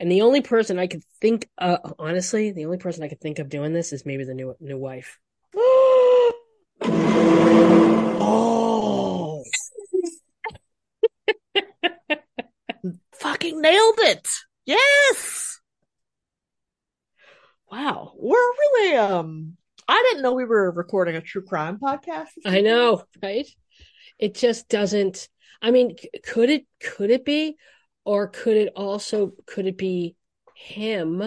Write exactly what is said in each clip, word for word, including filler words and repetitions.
And the only person I could think, uh, honestly, the only person I could think of doing this is maybe the new new wife. Oh, fucking nailed it! Yes. Wow, we're really um. I didn't know we were recording a true crime podcast. I know, right? It just doesn't. I mean, could it? Could it be? Or could it also, could it be him,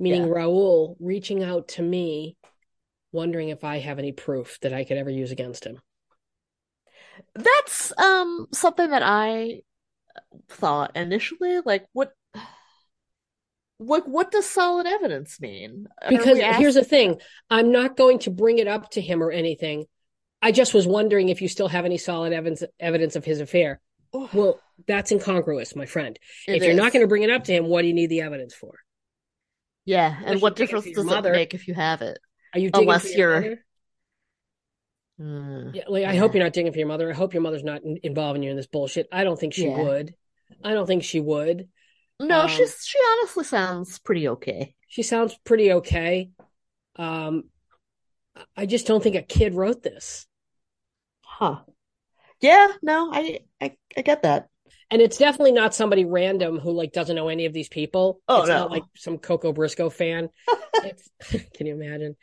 meaning yeah. Raul, reaching out to me, wondering if I have any proof that I could ever use against him? That's um something that I thought initially. Like, what what, what does solid evidence mean? Because here's the thing. I'm not going to bring it up to him or anything. I just was wondering if you still have any solid evidence evidence of his affair. Well, that's incongruous, my friend. It if you're is. not going to bring it up to him, what do you need the evidence for? Yeah, and unless what difference does mother, it make if you have it? Are you digging unless for your you're... mother? Mm, yeah, like, yeah. I hope you're not digging for your mother. I hope your mother's not in- involving you in this bullshit. I don't think she yeah. would. I don't think she would. No, um, she's she honestly sounds pretty okay. She sounds pretty okay. Um, I just don't think a kid wrote this. Huh. Yeah, no, I, I I get that. And it's definitely not somebody random who, like, doesn't know any of these people. Oh, it's no. not, like, some Coco Briscoe fan. It's, can you imagine?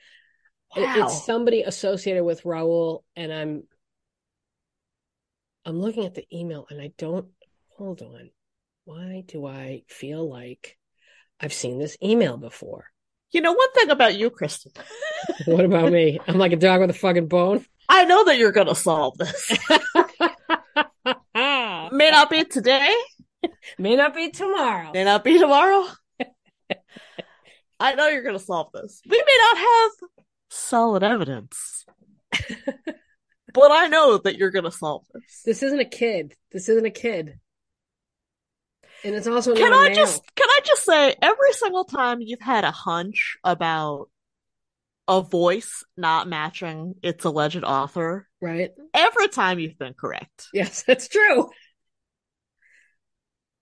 Wow. It, it's somebody associated with Raul, and I'm I'm looking at the email, and I don't... Hold on. Why do I feel like I've seen this email before? You know, one thing about you, Kristen. What about me? I'm like a dog with a fucking bone? I know that you're going to solve this. May not be today. May not be tomorrow. May not be tomorrow. I know you're going to solve this. We may not have solid evidence. But I know that you're going to solve this. This isn't a kid. This isn't a kid. And it's also Can I male. just can I just say every single time you've had a hunch about a voice not matching its alleged author. Right. Every time you've been correct. Yes, that's true.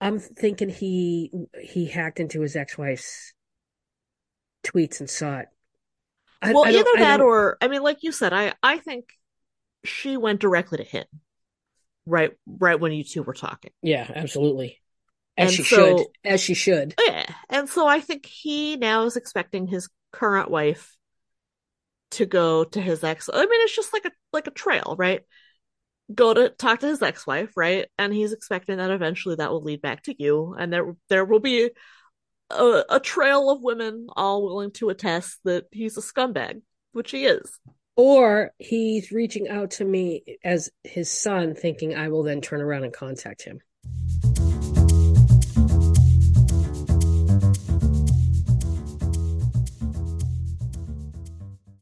I'm thinking he he hacked into his ex-wife's tweets and saw it. I, well, I either that I or, I mean, like you said, I, I think she went directly to him right right when you two were talking. Yeah, absolutely. As and she so, should. As she should. Yeah. And so I think he now is expecting his current wife to go to his ex. I mean, it's just like a like a trail, right? Go to talk to his ex-wife, right? And he's expecting that eventually that will lead back to you, and there there will be a, a trail of women all willing to attest that he's a scumbag, which he is. Or he's reaching out to me as his son, thinking I will then turn around and contact him.